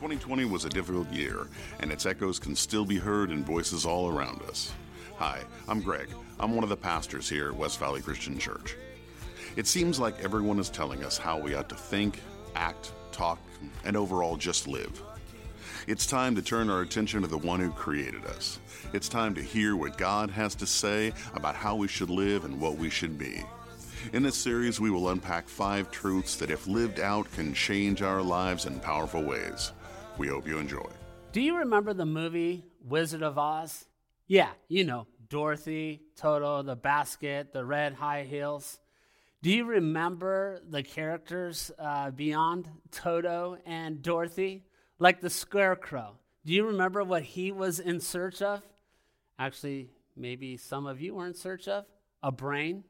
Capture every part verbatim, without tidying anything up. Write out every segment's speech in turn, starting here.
twenty twenty was a difficult year, and its echoes can still be heard in voices all around us. Hi, I'm Greg. I'm one of the pastors here at West Valley Christian Church. It seems like everyone is telling us how we ought to think, act, talk, and overall just live. It's time to turn our attention to the one who created us. It's time to hear what God has to say about how we should live and what we should be. In this series, we will unpack five truths that, if lived out, can change our lives in powerful ways. We hope you enjoy. Do you remember the movie Wizard of Oz? Yeah, you know, Dorothy, Toto, the basket, the red high heels. Do you remember the characters uh, beyond Toto and Dorothy? Like the scarecrow. Do you remember what he was in search of? Actually, maybe some of you were in search of. A brain.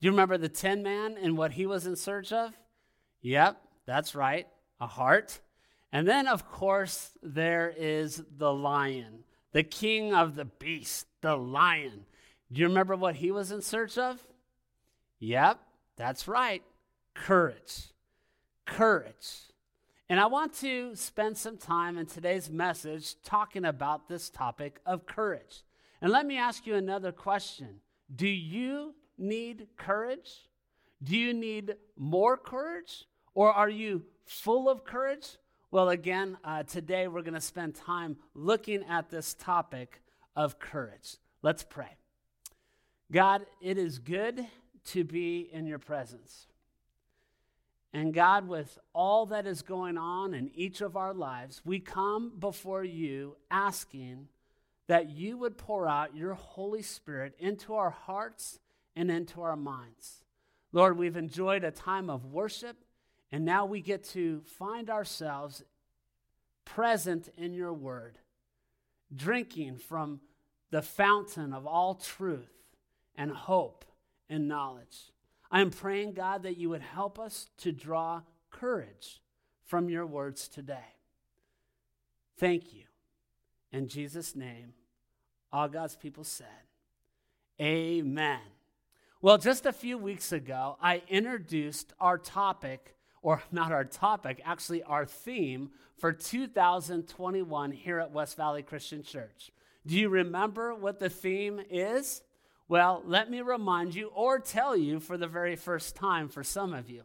Do you remember the Tin Man and what he was in search of? Yep, that's right. A heart. And then, of course, there is the lion. The king of the beast. The lion. Do you remember what he was in search of? Yep, that's right. Courage. Courage. And I want to spend some time in today's message talking about this topic of courage. And let me ask you another question. Do you need courage? Do you need more courage? Or are you full of courage? Well, again, uh, today we're going to spend time looking at this topic of courage. Let's pray. God, it is good to be in your presence. And God, with all that is going on in each of our lives, we come before you asking that you would pour out your Holy Spirit into our hearts and into our minds. Lord, we've enjoyed a time of worship, and now we get to find ourselves present in your word, drinking from the fountain of all truth and hope and knowledge. I'm praying, God, that you would help us to draw courage from your words today. Thank you. In Jesus' name, all God's people said, amen. Well, just a few weeks ago, I introduced our topic, or not our topic, actually our theme for two thousand twenty-one here at West Valley Christian Church. Do you remember what the theme is? Well, let me remind you or tell you for the very first time for some of you.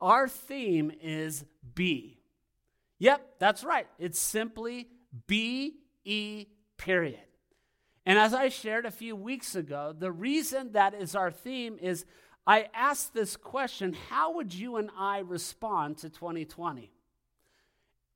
Our theme is B. Yep, that's right. It's simply B E period. And as I shared a few weeks ago, the reason that is our theme is I asked this question, how would you and I respond to twenty twenty?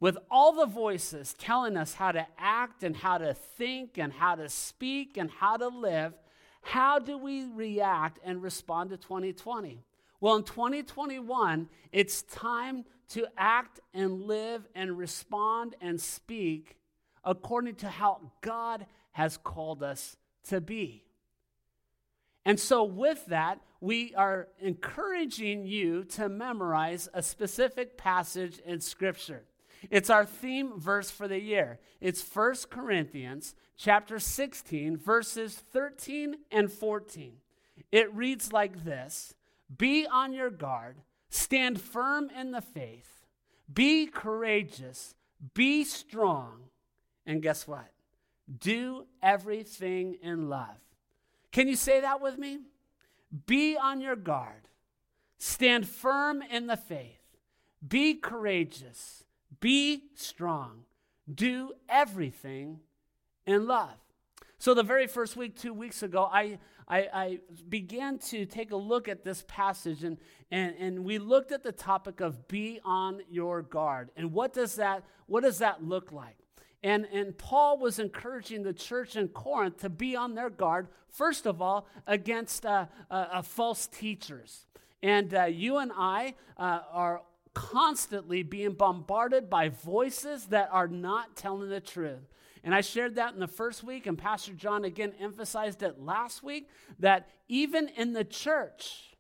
With all the voices telling us how to act and how to think and how to speak and how to live, how do we react and respond to twenty twenty? Well, in twenty twenty-one, it's time to act and live and respond and speak according to how God has called us to be. And so with that, we are encouraging you to memorize a specific passage in Scripture. It's our theme verse for the year. It's First Corinthians chapter sixteen, verses thirteen and fourteen. It reads like this, "Be on your guard, stand firm in the faith, be courageous, be strong." And guess what? Do everything in love. Can you say that with me? Be on your guard, stand firm in the faith, be courageous, be strong. Do everything in love. So the very first week, two weeks ago, I I, I began to take a look at this passage, and, and, and we looked at the topic of be on your guard. And what does that, what does that look like? And, and Paul was encouraging the church in Corinth to be on their guard, first of all, against uh, uh, uh, false teachers. And uh, you and I uh, are constantly being bombarded by voices that are not telling the truth. And I shared that in the first week, and Pastor John again emphasized it last week, that even in the church,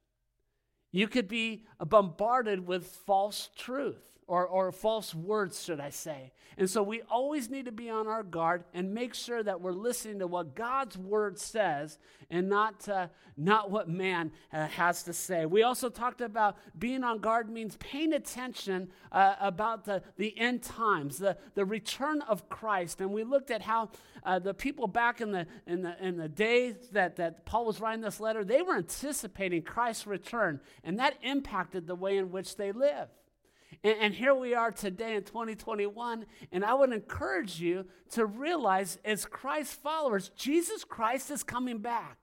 you could be bombarded with false truth. or, or false words, should I say. And so we always need to be on our guard and make sure that we're listening to what God's word says and not uh, not what man uh, has to say. We also talked about being on guard means paying attention uh, about the, the end times, the, the return of Christ. And we looked at how uh, the people back in the in the, in the days that, that Paul was writing this letter, they were anticipating Christ's return, and that impacted the way in which they lived. And, and here we are today in twenty twenty-one, and I would encourage you to realize as Christ followers, Jesus Christ is coming back.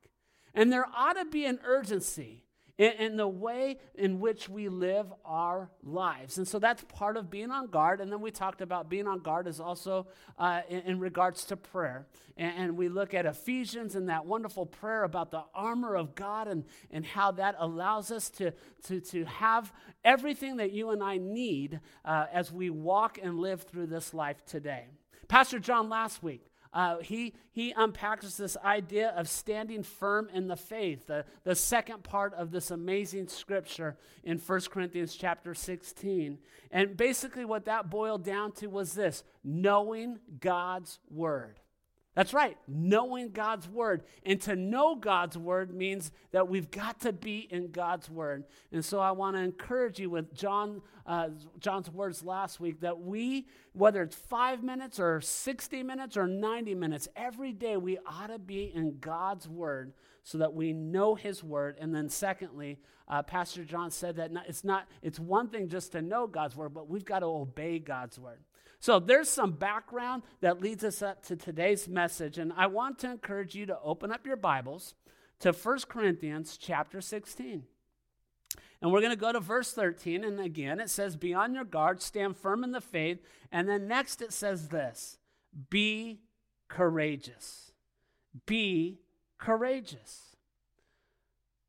And there ought to be an urgency in, in the way in which we live our lives. And so that's part of being on guard. And then we talked about being on guard is also uh, in, in regards to prayer. And, and we look at Ephesians and that wonderful prayer about the armor of God and, and how that allows us to, to, to have everything that you and I need uh, as we walk and live through this life today. Pastor John last week, Uh, he he unpacks this idea of standing firm in the faith, the, the second part of this amazing scripture in First Corinthians chapter sixteen. And basically what that boiled down to was this: knowing God's word. That's right, knowing God's word. And to know God's word means that we've got to be in God's word. And so I want to encourage you with John, uh, John's words last week that we, whether it's five minutes or sixty minutes or ninety minutes, every day we ought to be in God's word so that we know his word. And then secondly, uh, Pastor John said that not, it's not it's one thing just to know God's word, but we've got to obey God's word. So there's some background that leads us up to today's message, and I want to encourage you to open up your Bibles to First Corinthians chapter sixteen. And we're going to go to verse thirteen, and again it says, "Be on your guard, stand firm in the faith," and then next it says this, "Be courageous." Be courageous.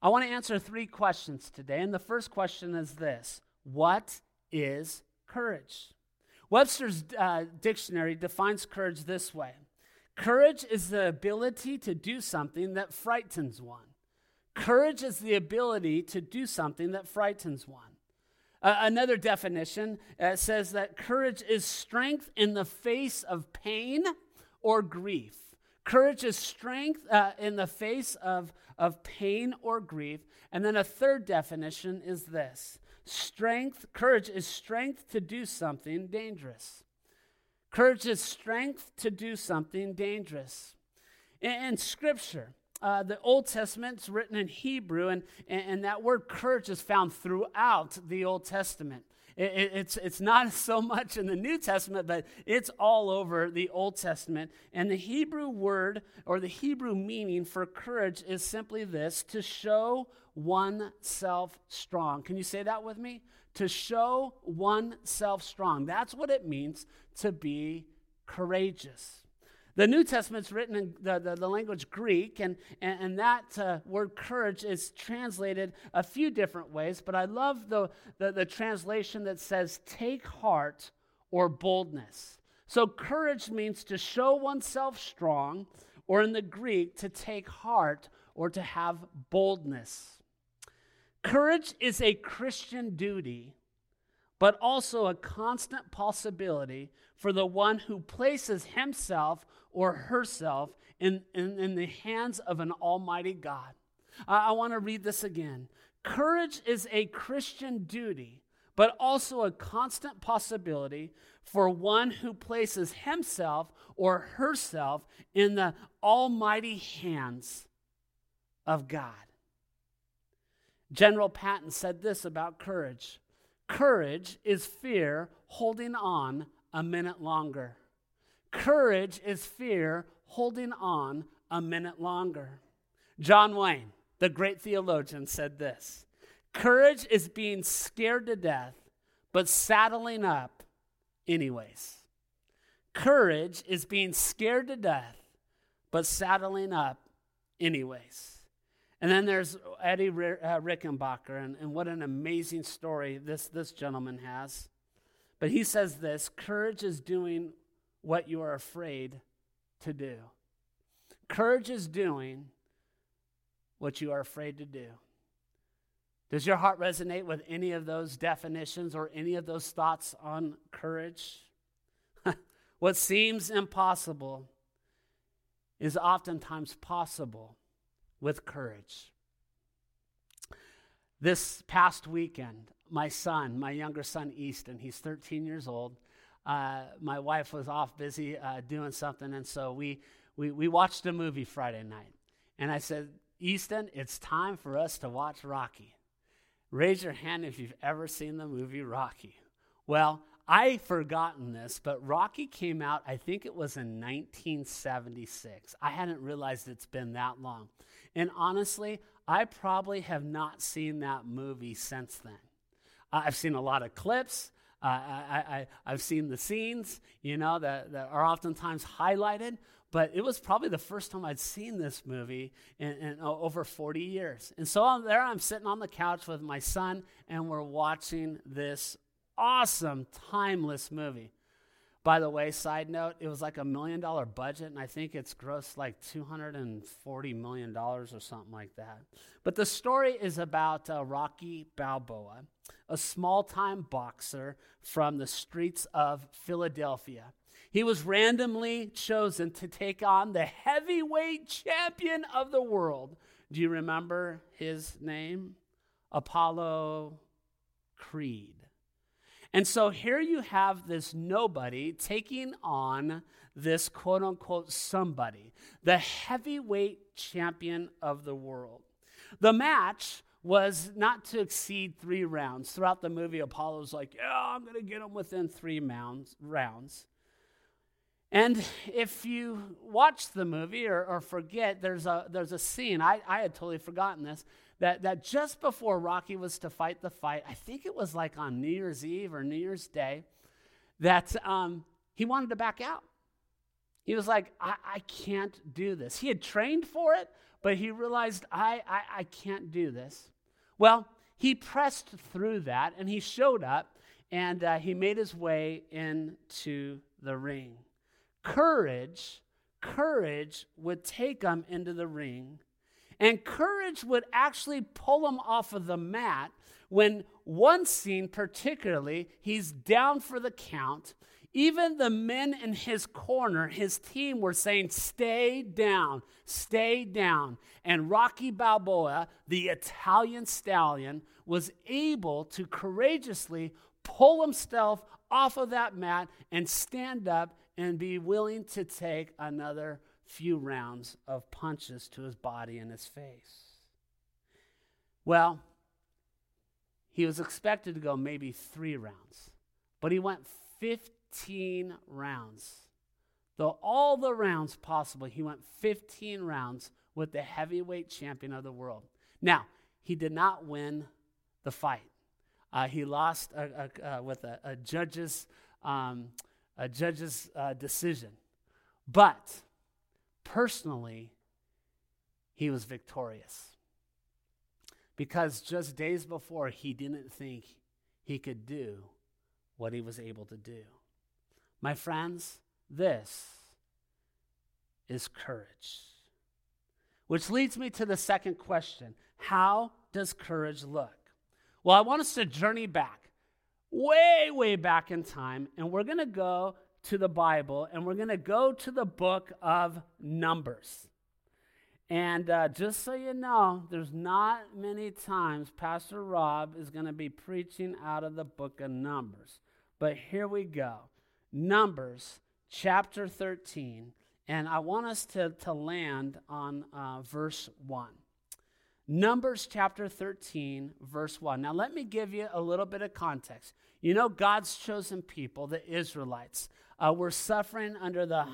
I want to answer three questions today, and the first question is this: what is courage? Webster's uh, dictionary defines courage this way: courage is the ability to do something that frightens one. Courage is the ability to do something that frightens one. Uh, another definition uh, says that courage is strength in the face of pain or grief. Courage is strength uh, in the face of, of pain or grief. And then a third definition is this: Strength, courage is strength to do something dangerous. Courage is strength to do something dangerous. In, in Scripture, uh, the Old Testament's written in Hebrew, and, and, and that word courage is found throughout the Old Testament. It, it, it's, it's not so much in the New Testament, but it's all over the Old Testament. And the Hebrew word, or the Hebrew meaning for courage, is simply this: to show oneself strong. Can you say that with me? To show oneself strong. That's what it means to be courageous. The New Testament's written in the, the, the language Greek, and, and, and that uh, word courage is translated a few different ways, but I love the, the, the translation that says take heart or boldness. So courage means to show oneself strong, or in the Greek, to take heart or to have boldness. Courage is a Christian duty, but also a constant possibility for the one who places himself or herself in, in, in the hands of an almighty God. I, I want to read this again. Courage is a Christian duty, but also a constant possibility for one who places himself or herself in the almighty hands of God. General Patton said this about courage: courage is fear holding on a minute longer. Courage is fear holding on a minute longer. John Wayne, the great theologian, said this: courage is being scared to death, but saddling up anyways. Courage is being scared to death, but saddling up anyways. And then there's Eddie Rickenbacker, and, and what an amazing story this, this gentleman has. But he says this: courage is doing what you are afraid to do. Courage is doing what you are afraid to do. Does your heart resonate with any of those definitions or any of those thoughts on courage? What seems impossible is oftentimes possible with courage. This past weekend, my son, my younger son, Easton, he's thirteen years old. Uh, my wife was off busy uh, doing something, and so we, we we watched a movie Friday night. And I said, Easton, it's time for us to watch Rocky. Raise your hand if you've ever seen the movie Rocky. Well, I've forgotten this, but Rocky came out, I think it was in nineteen seventy-six. I hadn't realized it's been that long. And honestly, I probably have not seen that movie since then. I've seen a lot of clips. Uh, I, I, I've seen the scenes, you know, that, that are oftentimes highlighted. But it was probably the first time I'd seen this movie in, in over forty years. And so I'm there I'm sitting on the couch with my son, and we're watching this awesome, timeless movie. By the way, side note, it was like a million dollar budget, and I think it's grossed like two hundred forty million dollars or something like that. But the story is about uh, Rocky Balboa, a small-time boxer from the streets of Philadelphia. He was randomly chosen to take on the heavyweight champion of the world. Do you remember his name? Apollo Creed. And so here you have this nobody taking on this quote-unquote somebody, the heavyweight champion of the world. The match was not to exceed three rounds. Throughout the movie, Apollo's like, yeah, I'm going to get him within three rounds. And if you watch the movie or, or forget, there's a there's a scene, I, I had totally forgotten this, That that just before Rocky was to fight the fight, I think it was like on New Year's Eve or New Year's Day, that um, he wanted to back out. He was like, I, I can't do this. He had trained for it, but he realized, I, I, I can't do this. Well, he pressed through that, and he showed up, and uh, he made his way into the ring. Courage, courage would take him into the ring. And courage would actually pull him off of the mat when one scene particularly, he's down for the count. Even the men in his corner, his team were saying, stay down, stay down. And Rocky Balboa, the Italian stallion, was able to courageously pull himself off of that mat and stand up and be willing to take another few rounds of punches to his body and his face. Well, he was expected to go maybe three rounds, but he went fifteen rounds. Though all the rounds possible, he went fifteen rounds with the heavyweight champion of the world. Now, he did not win the fight. Uh, he lost a, a, uh, with a, a judge's, um, a judge's uh, decision. But personally, he was victorious because just days before, he didn't think he could do what he was able to do. My friends, this is courage, which leads me to the second question. How does courage look? Well, I want us to journey back, way, way back in time, and we're going to go to the Bible, and we're going to go to the book of Numbers. And uh, just so you know, there's not many times Pastor Rob is going to be preaching out of the book of Numbers. But here we go. Numbers chapter thirteen, and I want us to, to land on uh, verse one. Numbers chapter thirteen, verse one. Now let me give you a little bit of context. You know, God's chosen people, the Israelites, uh, were suffering under the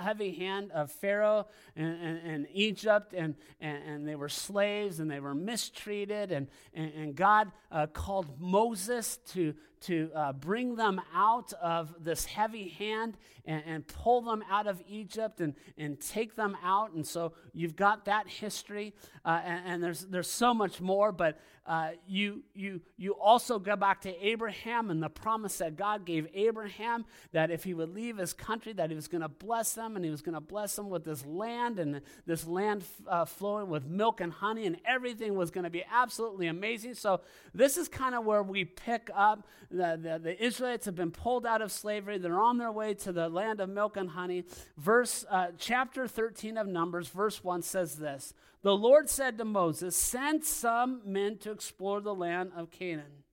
heavy hand of Pharaoh and, and, and Egypt, and, and, and they were slaves, and they were mistreated, and, and, and God uh, called Moses to, to uh, bring them out of this heavy hand and, and pull them out of Egypt and, and take them out. And so you've got that history, uh, and, and there's there's so much more, but uh, you, you, you also go back to Abraham and the promise that God gave Abraham that if he would leave his country, that he was going to bless them, and he was going to bless them with this land, and this land uh, flowing with milk and honey, and everything was going to be absolutely amazing. So this is kind of where we pick up. The, the, the Israelites have been pulled out of slavery. They're on their way to the land of milk and honey. Verse uh, chapter thirteen of Numbers, verse one says this. The Lord said to Moses, send some men to explore the land of Canaan,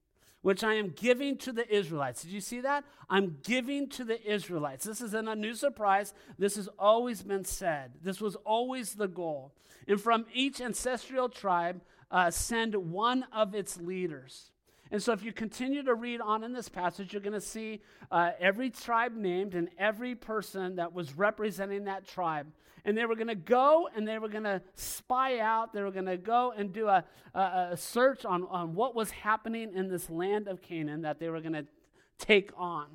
which I am giving to the Israelites. Did you see that? I'm giving to the Israelites. This isn't a new surprise. This has always been said. This was always the goal. And from each ancestral tribe, uh, send one of its leaders. And so if you continue to read on in this passage, you're going to see uh, every tribe named and every person that was representing that tribe. And they were going to go and they were going to spy out. They were going to go and do a, a, a search on, on what was happening in this land of Canaan that they were going to take on.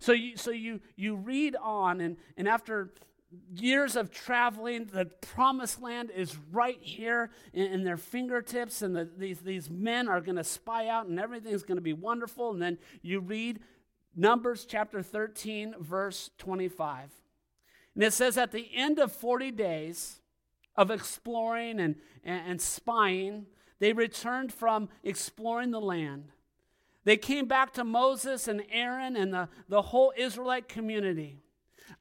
So you so you you read on, and, and after years of traveling, the promised land is right here in, in their fingertips, and the, these, these men are going to spy out, and everything's going to be wonderful. And then you read Numbers chapter thirteen, verse twenty-five. And it says at the end of forty days of exploring and, and, and spying, they returned from exploring the land. They came back to Moses and Aaron and the, the whole Israelite community.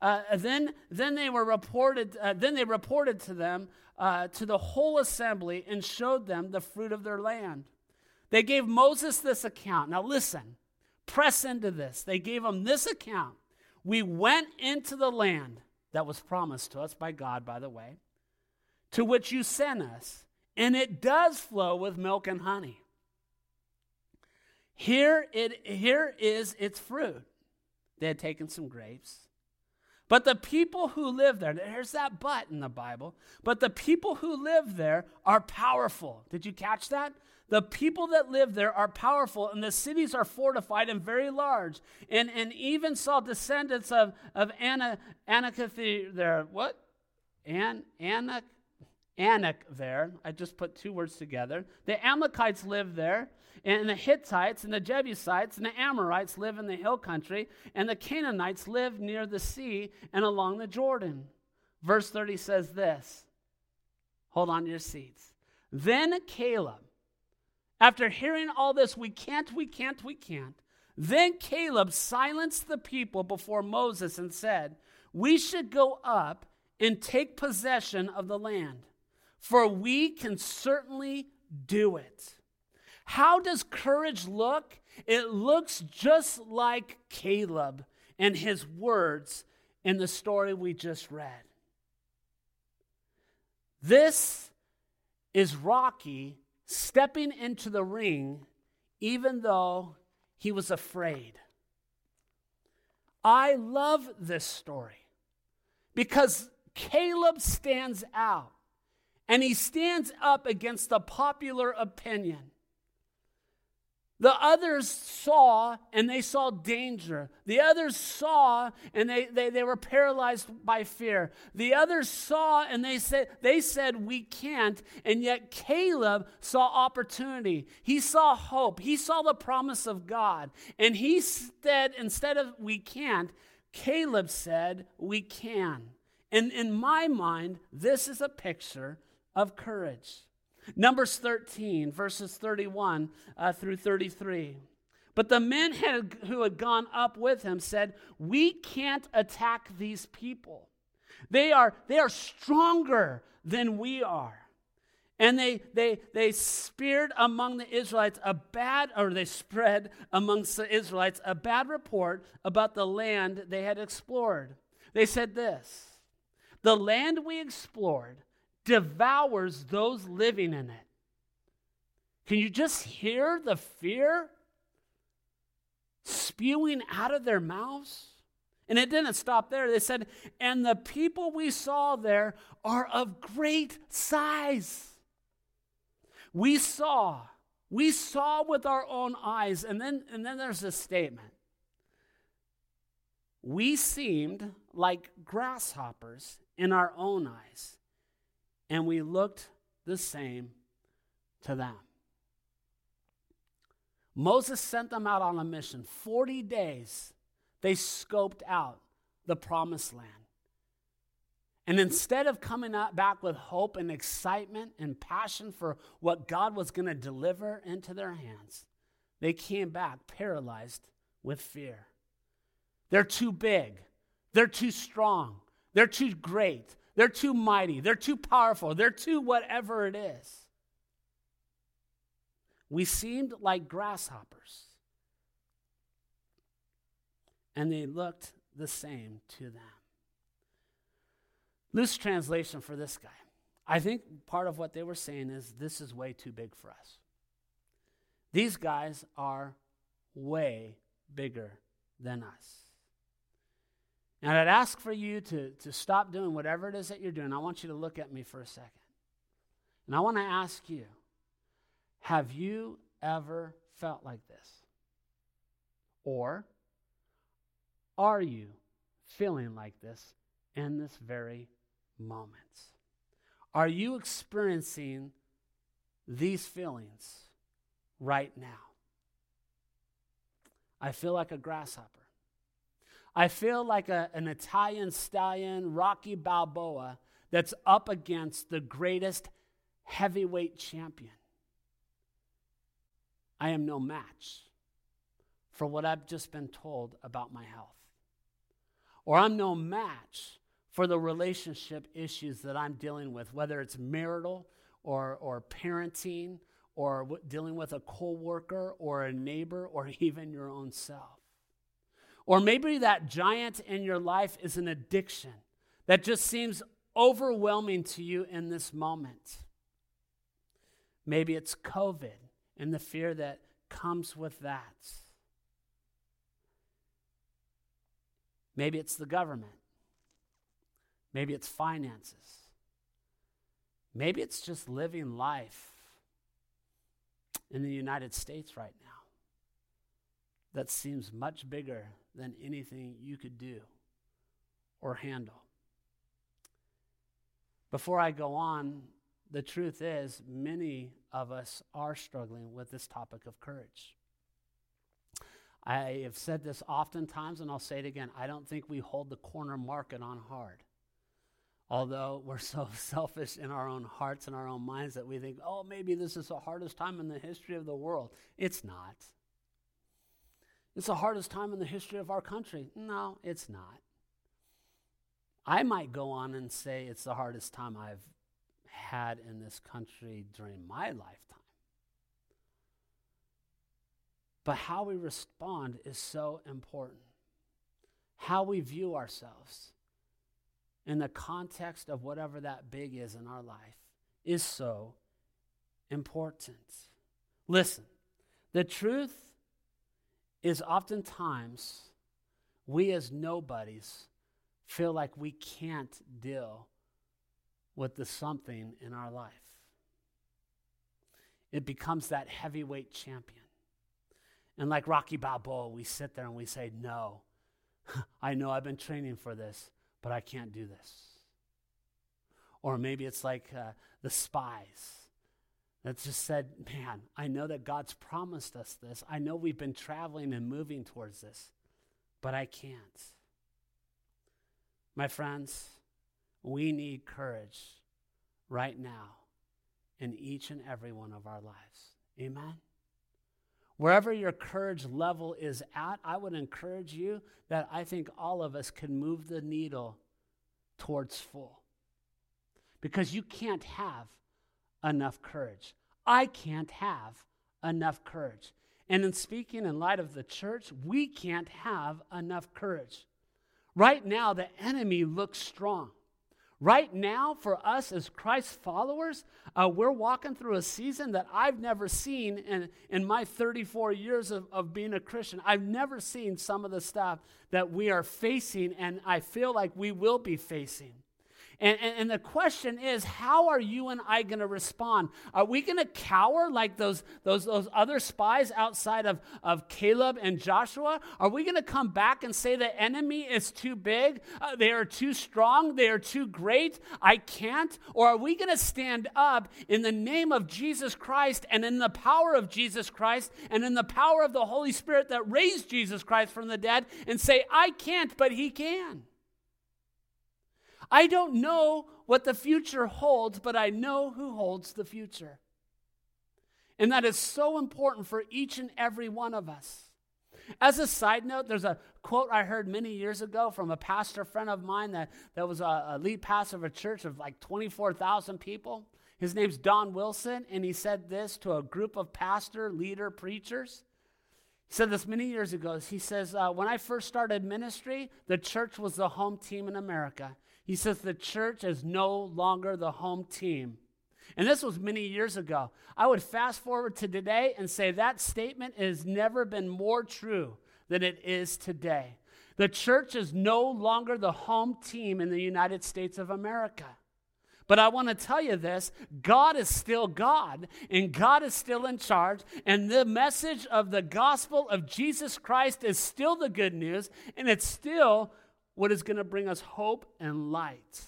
Uh, then, then they were reported. Uh, then they reported to them, uh, to the whole assembly, and showed them the fruit of their land. They gave Moses this account. Now listen, press into this. They gave him this account. We went into the land that was promised to us by God, by the way, to which you sent us, and it does flow with milk and honey. Here it here is its fruit. They had taken some grapes. But the people who live there, there's that but in the Bible, but the people who live there are powerful. Did you catch that? The people that live there are powerful, and the cities are fortified and very large. And, and even saw descendants of, of Anak, Anak there. What? An, Anak, Anak there. I just put two words together. The Amalekites live there. And the Hittites and the Jebusites and the Amorites live in the hill country, and the Canaanites live near the sea and along the Jordan. Verse thirty says this. Hold on to your seats. Then Caleb, after hearing all this, we can't, we can't, we can't. Then Caleb silenced the people before Moses and said, we should go up and take possession of the land, for we can certainly do it. How does courage look? It looks just like Caleb and his words in the story we just read. This is Rocky stepping into the ring even though he was afraid. I love this story because Caleb stands out, and he stands up against the popular opinion. The others saw, and they saw danger. The others saw, and they, they, they were paralyzed by fear. The others saw, and they said, they said, we can't. And yet Caleb saw opportunity. He saw hope. He saw the promise of God. And he said, instead of we can't, Caleb said, we can. And in my mind, this is a picture of courage. Numbers thirteen, verses thirty-one uh, through thirty-three. But the men had, who had gone up with him said, we can't attack these people. They are, they are stronger than we are. And they they they speared among the Israelites a bad, or they spread amongst the Israelites a bad report about the land they had explored. They said this, the land we explored devours those living in it. Can you just hear the fear spewing out of their mouths? And it didn't stop there. They said, and the people we saw there are of great size. We saw, we saw with our own eyes. And then, and then there's this statement. We seemed like grasshoppers in our own eyes, and we looked the same to them. Moses sent them out on a mission. forty days They scoped out the promised land. And instead of coming back with hope and excitement and passion for what God was going to deliver into their hands, they came back paralyzed with fear. They're too big. They're too strong. They're too great. They're too mighty. They're too powerful. They're too whatever it is. We seemed like grasshoppers. And they looked the same to them. Loose translation for this guy. I think part of what they were saying is, this is way too big for us. These guys are way bigger than us. And I'd ask for you to, to stop doing whatever it is that you're doing. I want you to look at me for a second. And I want to ask you, have you ever felt like this? Or are you feeling like this in this very moment? Are you experiencing these feelings right now? I feel like a grasshopper. I feel like a, an Italian stallion, Rocky Balboa, that's up against the greatest heavyweight champion. I am no match for what I've just been told about my health. Or I'm no match for the relationship issues that I'm dealing with, whether it's marital or, or parenting or w- dealing with a coworker or a neighbor or even your own self. Or maybe that giant in your life is an addiction that just seems overwhelming to you in this moment. Maybe it's COVID and the fear that comes with that. Maybe it's the government. Maybe it's finances. Maybe it's just living life in the United States right now. That seems much bigger than anything you could do or handle. Before I go on, the truth is many of us are struggling with this topic of courage. I have said this oftentimes, and I'll say it again. I don't think we hold the corner market on hard. Although we're so selfish in our own hearts and our own minds that we think, oh, maybe this is the hardest time in the history of the world. It's not. It's the hardest time in the history of our country. No, it's not. I might go on and say it's the hardest time I've had in this country during my lifetime. But how we respond is so important. How we view ourselves in the context of whatever that big is in our life is so important. Listen, the truth is oftentimes we as nobodies feel like we can't deal with the something in our life. It becomes that heavyweight champion. And like Rocky Balboa, we sit there and we say, no, I know I've been training for this, but I can't do this. Or maybe it's like uh, the spies. That just said, man, I know that God's promised us this. I know we've been traveling and moving towards this, but I can't. My friends, we need courage right now in each and every one of our lives. Amen? Wherever your courage level is at, I would encourage you that I think all of us can move the needle towards full. Because you can't have enough courage. I can't have enough courage. And in speaking in light of the church, we can't have enough courage. Right now, the enemy looks strong. Right now, for us as Christ followers, uh, we're walking through a season that I've never seen in, in my thirty-four years of, of being a Christian. I've never seen some of the stuff that we are facing, and I feel like we will be facing. And, and, and the question is, how are you and I going to respond? Are we going to cower like those, those, those other spies outside of, of Caleb and Joshua? Are we going to come back and say the enemy is too big? Uh, they are too strong. They are too great. I can't. Or are we going to stand up in the name of Jesus Christ and in the power of Jesus Christ and in the power of the Holy Spirit that raised Jesus Christ from the dead and say, I can't, but he can. I don't know what the future holds, but I know who holds the future. And that is so important for each and every one of us. As a side note, there's a quote I heard many years ago from a pastor friend of mine that, that was a, a lead pastor of a church of like twenty-four thousand people. His name's Don Wilson, and he said this to a group of pastor, leader, preachers. He said this many years ago. He says, uh, when I first started ministry, the church was the home team in America. He says the church is no longer the home team. And this was many years ago. I would fast forward to today and say that statement has never been more true than it is today. The church is no longer the home team in the United States of America. But I want to tell you this, God is still God, and God is still in charge, and the message of the gospel of Jesus Christ is still the good news, and it's still what is going to bring us hope and light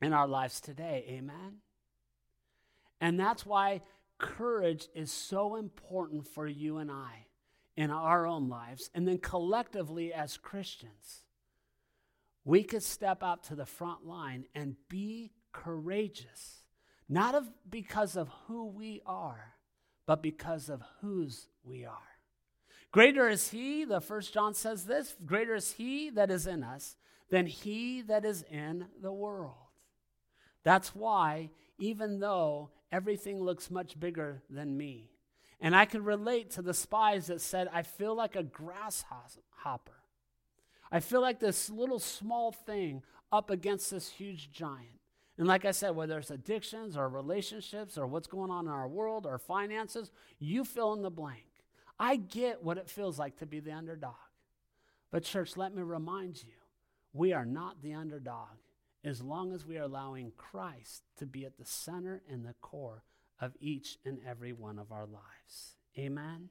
in our lives today, amen? And that's why courage is so important for you and I in our own lives, and then collectively as Christians. We could step out to the front line and be courageous, not of, because of who we are, but because of whose we are. Greater is he, the First John says this, greater is he that is in us than he that is in the world. That's why, even though everything looks much bigger than me, and I can relate to the spies that said, I feel like a grasshopper. I feel like this little small thing up against this huge giant. And like I said, whether it's addictions or relationships or what's going on in our world or finances, you fill in the blank. I get what it feels like to be the underdog. But church, let me remind you, we are not the underdog as long as we are allowing Christ to be at the center and the core of each and every one of our lives. Amen?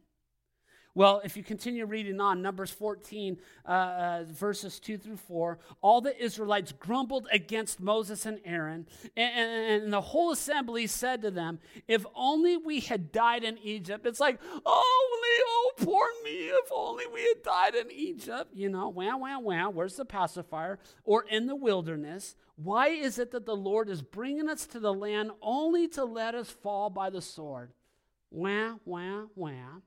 Well, if you continue reading on, Numbers fourteen, uh, uh, verses two through four, all the Israelites grumbled against Moses and Aaron, and, and, and the whole assembly said to them, if only we had died in Egypt. It's like, only, oh, poor me, if only we had died in Egypt. You know, wah, wah, wah, where's the pacifier? Or in the wilderness. Why is it that the Lord is bringing us to the land only to let us fall by the sword? Wah, wah, wah.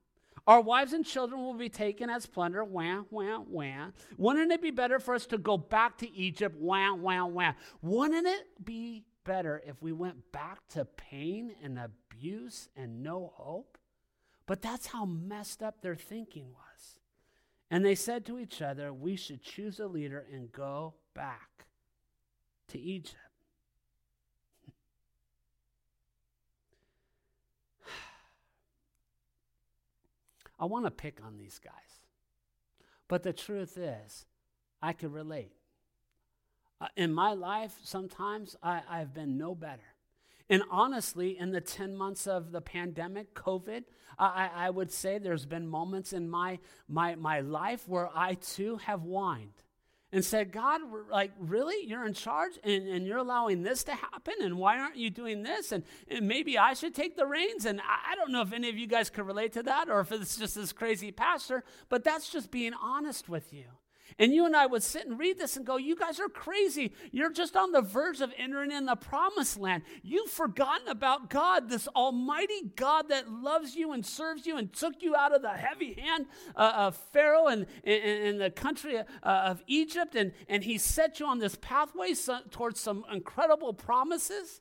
Our wives and children will be taken as plunder, wah, wah, wah. Wouldn't it be better for us to go back to Egypt, wah, wah, wah? Wouldn't it be better if we went back to pain and abuse and no hope? But that's how messed up their thinking was. And they said to each other, we should choose a leader and go back to Egypt. I want to pick on these guys. But the truth is, I can relate. Uh, in my life, sometimes I, I've been no better. And honestly, in the ten months of the pandemic, COVID, I, I would say there's been moments in my, my, my life where I too have whined and said, God, like, really? You're in charge and, and you're allowing this to happen? And why aren't you doing this? And, and maybe I should take the reins. And I, I don't know if any of you guys can relate to that or if it's just this crazy pastor, but that's just being honest with you. And you and I would sit and read this and go, you guys are crazy. You're just on the verge of entering in the promised land. You've forgotten about God, this almighty God that loves you and serves you and took you out of the heavy hand uh, of Pharaoh and in the country uh, of Egypt. And, and he set you on this pathway so, towards some incredible promises.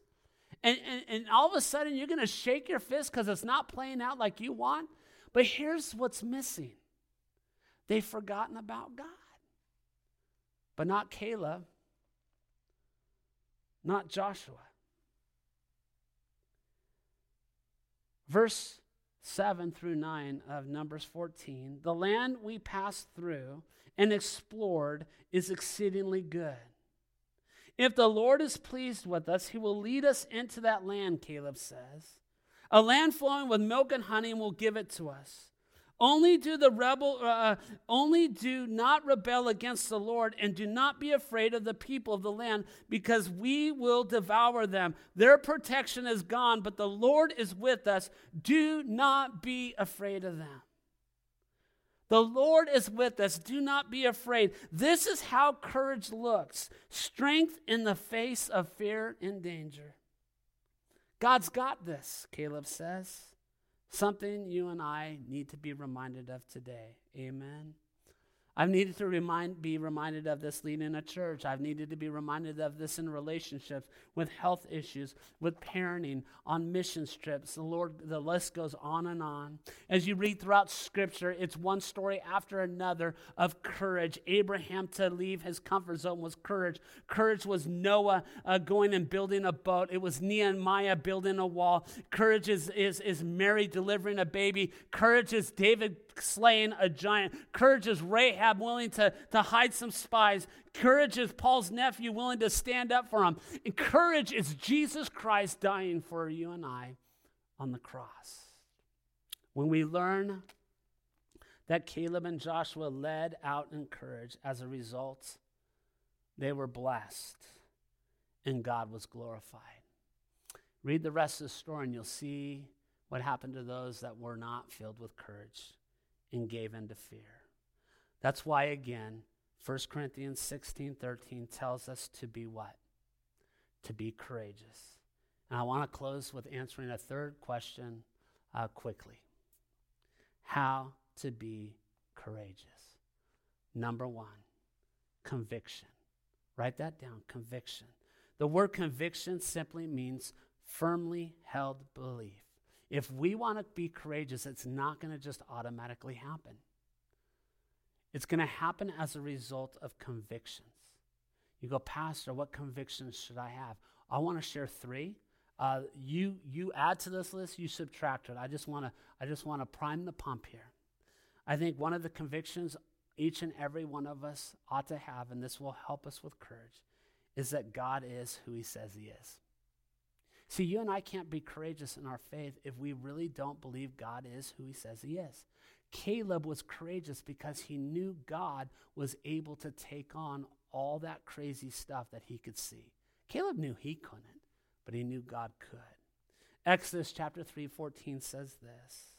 And, and, and all of a sudden, you're going to shake your fist because it's not playing out like you want. But here's what's missing. They've forgotten about God. But not Caleb, not Joshua. Verse seven through nine of Numbers fourteen, the land we passed through and explored is exceedingly good. If the Lord is pleased with us, he will lead us into that land, Caleb says. A land flowing with milk and honey, and will give it to us. Only do the rebel, uh, only do not rebel against the Lord, and do not be afraid of the people of the land, because we will devour them. Their protection is gone, but the Lord is with us. Do not be afraid of them. The Lord is with us. Do not be afraid. This is how courage looks. Strength in the face of fear and danger. God's got this, Caleb says. Something you and I need to be reminded of today. Amen. I've needed to remind, be reminded of this leading a church. I've needed to be reminded of this in relationships, with health issues, with parenting, on mission trips. The Lord, the list goes on and on. As you read throughout Scripture, it's one story after another of courage. Abraham to leave his comfort zone was courage. Courage was Noah uh, going and building a boat. It was Nehemiah building a wall. Courage is, is, is Mary delivering a baby. Courage is David slaying a giant. Courage is Rahab willing to, to hide some spies. Courage is Paul's nephew willing to stand up for him. And courage is Jesus Christ dying for you and I on the cross. When we learn that Caleb and Joshua led out in courage, as a result, they were blessed and God was glorified. Read the rest of the story and you'll see what happened to those that were not filled with courage and gave in to fear. That's why, again, First Corinthians sixteen thirteen tells us to be what? To be courageous. And I want to close with answering a third question uh, quickly. How to be courageous. Number one, conviction. Write that down, conviction. The word conviction simply means firmly held belief. If we want to be courageous, it's not going to just automatically happen. It's going to happen as a result of convictions. You go, Pastor, what convictions should I have? I want to share three. Uh, you you add to this list, you subtract it. I just want to I just want to prime the pump here. I think one of the convictions each and every one of us ought to have, and this will help us with courage, is that God is who he says he is. See, you and I can't be courageous in our faith if we really don't believe God is who he says he is. Caleb was courageous because he knew God was able to take on all that crazy stuff that he could see. Caleb knew he couldn't, but he knew God could. Exodus chapter three fourteen says this.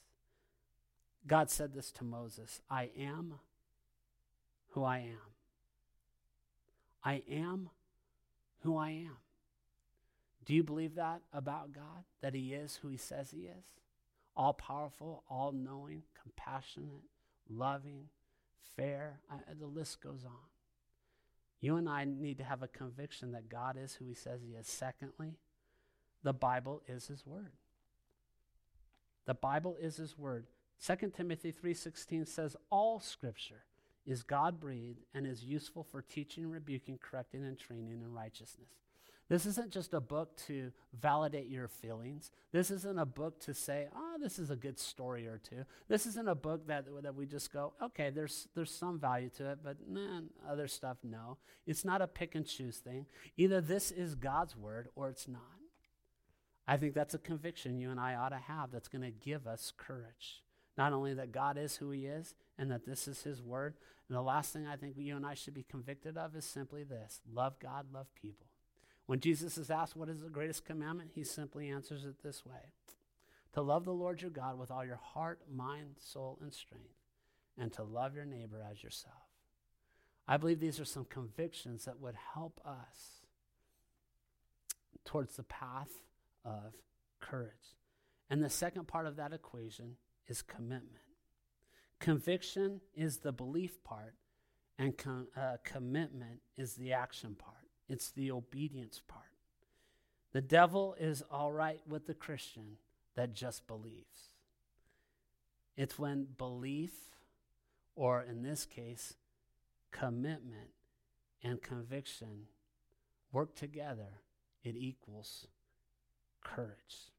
God said this to Moses, I am who I am. I am who I am. Do you believe that about God, that he is who he says he is? All-powerful, all-knowing, compassionate, loving, fair. I, the list goes on. You and I need to have a conviction that God is who he says he is. Secondly, the Bible is his word. The Bible is his word. Second Timothy three sixteen says, all scripture is God-breathed and is useful for teaching, rebuking, correcting, and training in righteousness. This isn't just a book to validate your feelings. This isn't a book to say, oh, this is a good story or two. This isn't a book that, that we just go, okay, there's there's some value to it, but man, other stuff, no. It's not a pick and choose thing. Either this is God's word or it's not. I think that's a conviction you and I ought to have that's going to give us courage. Not only that God is who he is and that this is his word. And the last thing I think you and I should be convicted of is simply this. Love God, love people. When Jesus is asked what is the greatest commandment, he simply answers it this way. To love the Lord your God with all your heart, mind, soul, and strength, and to love your neighbor as yourself. I believe these are some convictions that would help us towards the path of courage. And the second part of that equation is commitment. Conviction is the belief part, and com- uh, commitment is the action part. It's the obedience part. The devil is all right with the Christian that just believes. It's when belief, or in this case, commitment and conviction work together, it equals courage.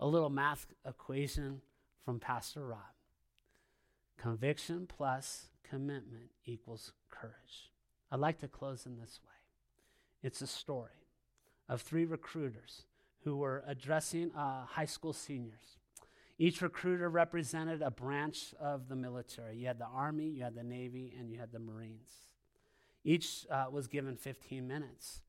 A little math equation from Pastor Rob. Conviction plus commitment equals courage. I'd like to close in this way. It's a story of three recruiters who were addressing uh, high school seniors. Each recruiter represented a branch of the military. You had the Army, you had the Navy, and you had the Marines. Each uh, was given fifteen minutes.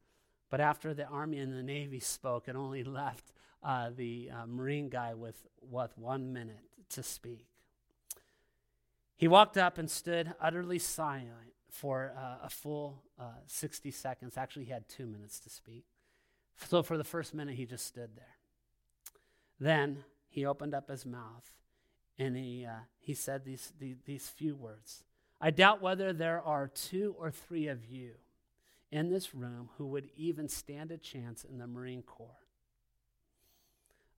But after the Army and the Navy spoke, it only left uh, the uh, Marine guy with, with one minute to speak. He walked up and stood utterly silent for uh, a full uh, sixty seconds. Actually, he had two minutes to speak. So for the first minute, he just stood there. Then he opened up his mouth, and he uh, he said these, these these few words. I doubt whether there are two or three of you in this room who would even stand a chance in the Marine Corps.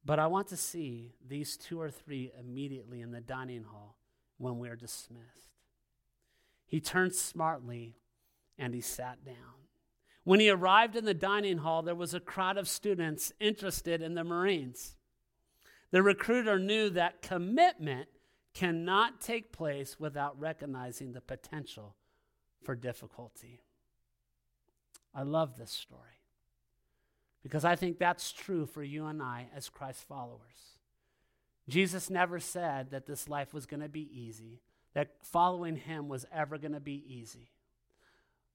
But I want to see these two or three immediately in the dining hall when we're dismissed. He turned smartly, and he sat down. When he arrived in the dining hall, there was a crowd of students interested in the Marines. The recruiter knew that commitment cannot take place without recognizing the potential for difficulty. I love this story because I think that's true for you and I as Christ followers. Jesus never said that this life was going to be easy, that following him was ever going to be easy.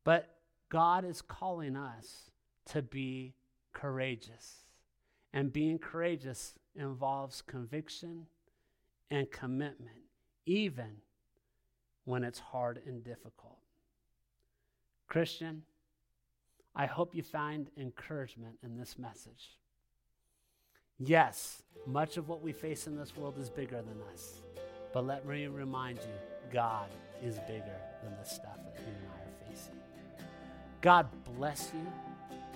But God is calling us to be courageous. And being courageous involves conviction and commitment, even when it's hard and difficult. Christian, I hope you find encouragement in this message. Yes, much of what we face in this world is bigger than us. But let me remind you, God is bigger than the stuff that you and I are facing. God bless you,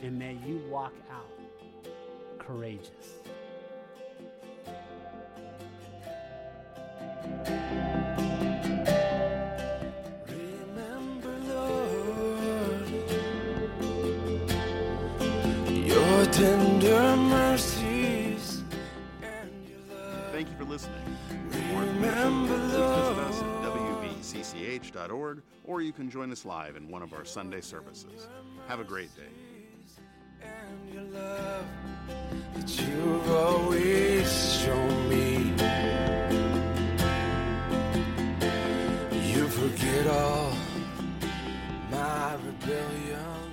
and may you walk out courageous. Remember, Lord, your tender mercies and your love. Thank you for listening. For more information, visit us at w v c c h dot org, or you can join us live in one of our Sunday services. Have a great day. And your love that you've always shown me, you forget all my rebellion.